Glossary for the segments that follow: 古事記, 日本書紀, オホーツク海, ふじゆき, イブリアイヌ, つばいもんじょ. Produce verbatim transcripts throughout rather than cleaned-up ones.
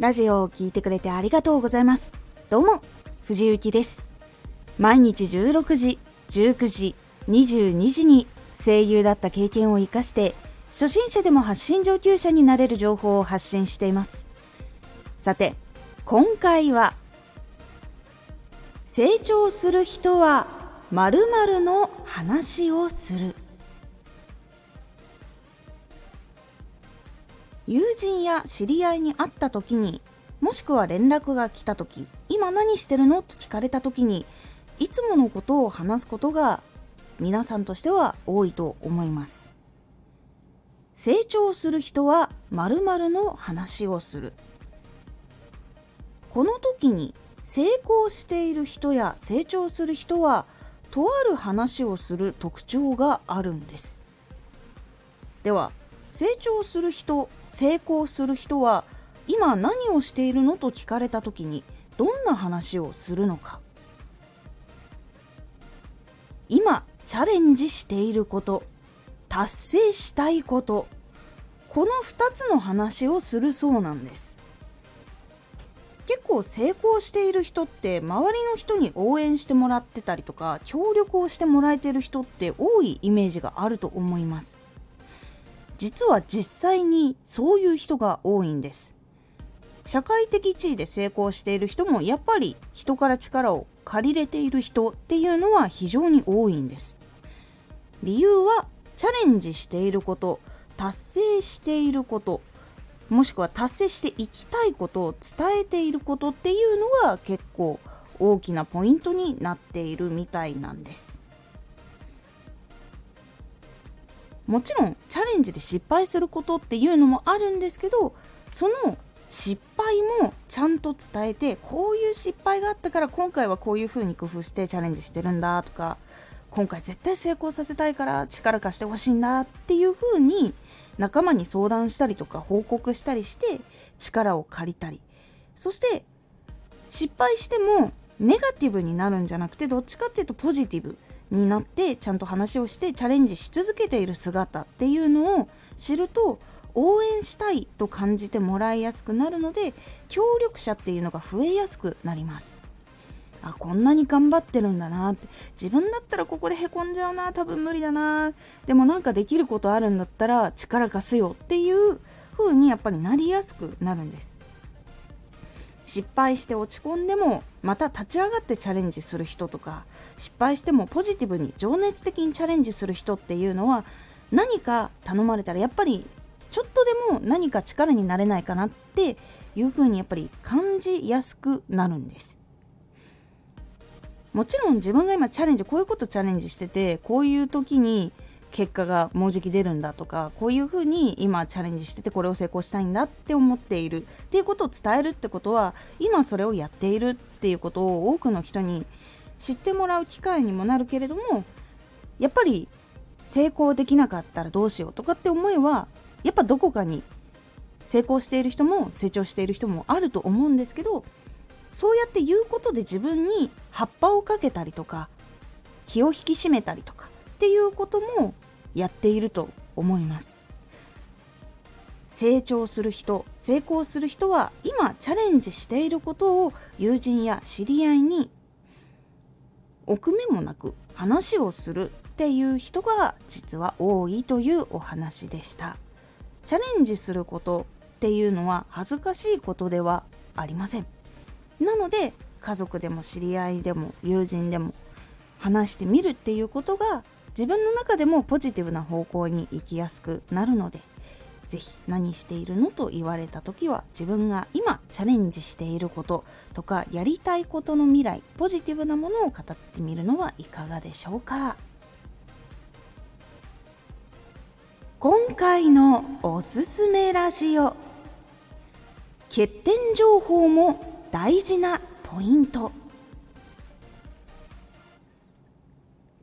ラジオを聞いてくれてありがとうございます。どうも、藤幸です。毎日じゅうろくじ、じゅうくじ、にじゅうにじに声優だった経験を生かして、初心者でも発信上級者になれる情報を発信しています。さて、今回は、成長する人は〇〇の話をする。友人や知り合いに会った時に、もしくは連絡が来た時、今何してるのと聞かれた時に、いつものことを話すことが皆さんとしては多いと思います。成長する人は〇〇の話をする。この時に成功している人や成長する人はとある話をする特徴があるんです。では、成長する人、成功する人は今何をしているのと聞かれた時にどんな話をするのか。今チャレンジしていること、達成したいこと、このふたつの話をするそうなんです。結構成功している人って周りの人に応援してもらってたりとか、協力をしてもらえている人って多いイメージがあると思います。実は実際にそういう人が多いんです。社会的地位で成功している人もやっぱり人から力を借りれている人っていうのは非常に多いんです。理由は、チャレンジしていること、達成していること、もしくは達成していきたいことを伝えていることっていうのが結構大きなポイントになっているみたいなんです。もちろんチャレンジで失敗することっていうのもあるんですけど、その失敗もちゃんと伝えて、こういう失敗があったから今回はこういう風に工夫してチャレンジしてるんだとか、今回絶対成功させたいから力貸してほしいんだっていう風に仲間に相談したりとか報告したりして力を借りたり、そして失敗してもネガティブになるんじゃなくて、どっちかっていうとポジティブになってちゃんと話をしてチャレンジし続けている姿っていうのを知ると、応援したいと感じてもらいやすくなるので、協力者っていうのが増えやすくなります。あ、こんなに頑張ってるんだなって、自分だったらここでへこんじゃうな、多分無理だな、でもなんかできることあるんだったら力貸すよっていう風にやっぱりなりやすくなるんです。失敗して落ち込んでもまた立ち上がってチャレンジする人とか、失敗してもポジティブに情熱的にチャレンジする人っていうのは、何か頼まれたらやっぱりちょっとでも何か力になれないかなっていう風にやっぱり感じやすくなるんです。もちろん自分が今チャレンジ、こういうことチャレンジしてて、こういう時に結果がもうじき出るんだとか、こういうふうに今チャレンジしててこれを成功したいんだって思っているっていうことを伝えるってことは、今それをやっているっていうことを多くの人に知ってもらう機会にもなるけれども、やっぱり成功できなかったらどうしようとかって思いは、やっぱどこかに成功している人も成長している人もあると思うんですけど、そうやって言うことで自分に葉っぱをかけたりとか、気を引き締めたりとかっていうこともやっていると思います。成長する人、成功する人は今チャレンジしていることを友人や知り合いに臆面もなく話をするっていう人が実は多いというお話でした。チャレンジすることっていうのは恥ずかしいことではありません。なので家族でも知り合いでも友人でも話してみるっていうことが、自分の中でもポジティブな方向に行きやすくなるので、ぜひ何しているのと言われた時は、自分が今チャレンジしていることとかやりたいことの未来、ポジティブなものを語ってみるのはいかがでしょうか。今回のおすすめラジオ、欠点情報も大事なポイント。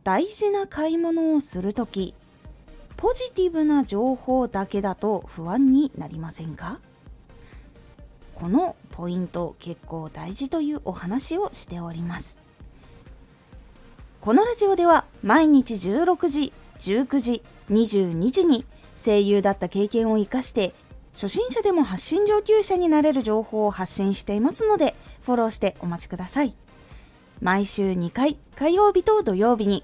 大事な買い物をするとき、ポジティブな情報だけだと不安になりませんか？このポイント結構大事というお話をしております。このラジオでは毎日じゅうろくじ、じゅうくじ、にじゅうにじに声優だった経験を生かして初心者でも発信上級者になれる情報を発信していますので、フォローしてお待ちください。毎週にかい、火曜日と土曜日に、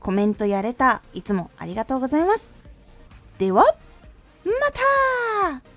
コメントやレター、いつもありがとうございます。では、またー。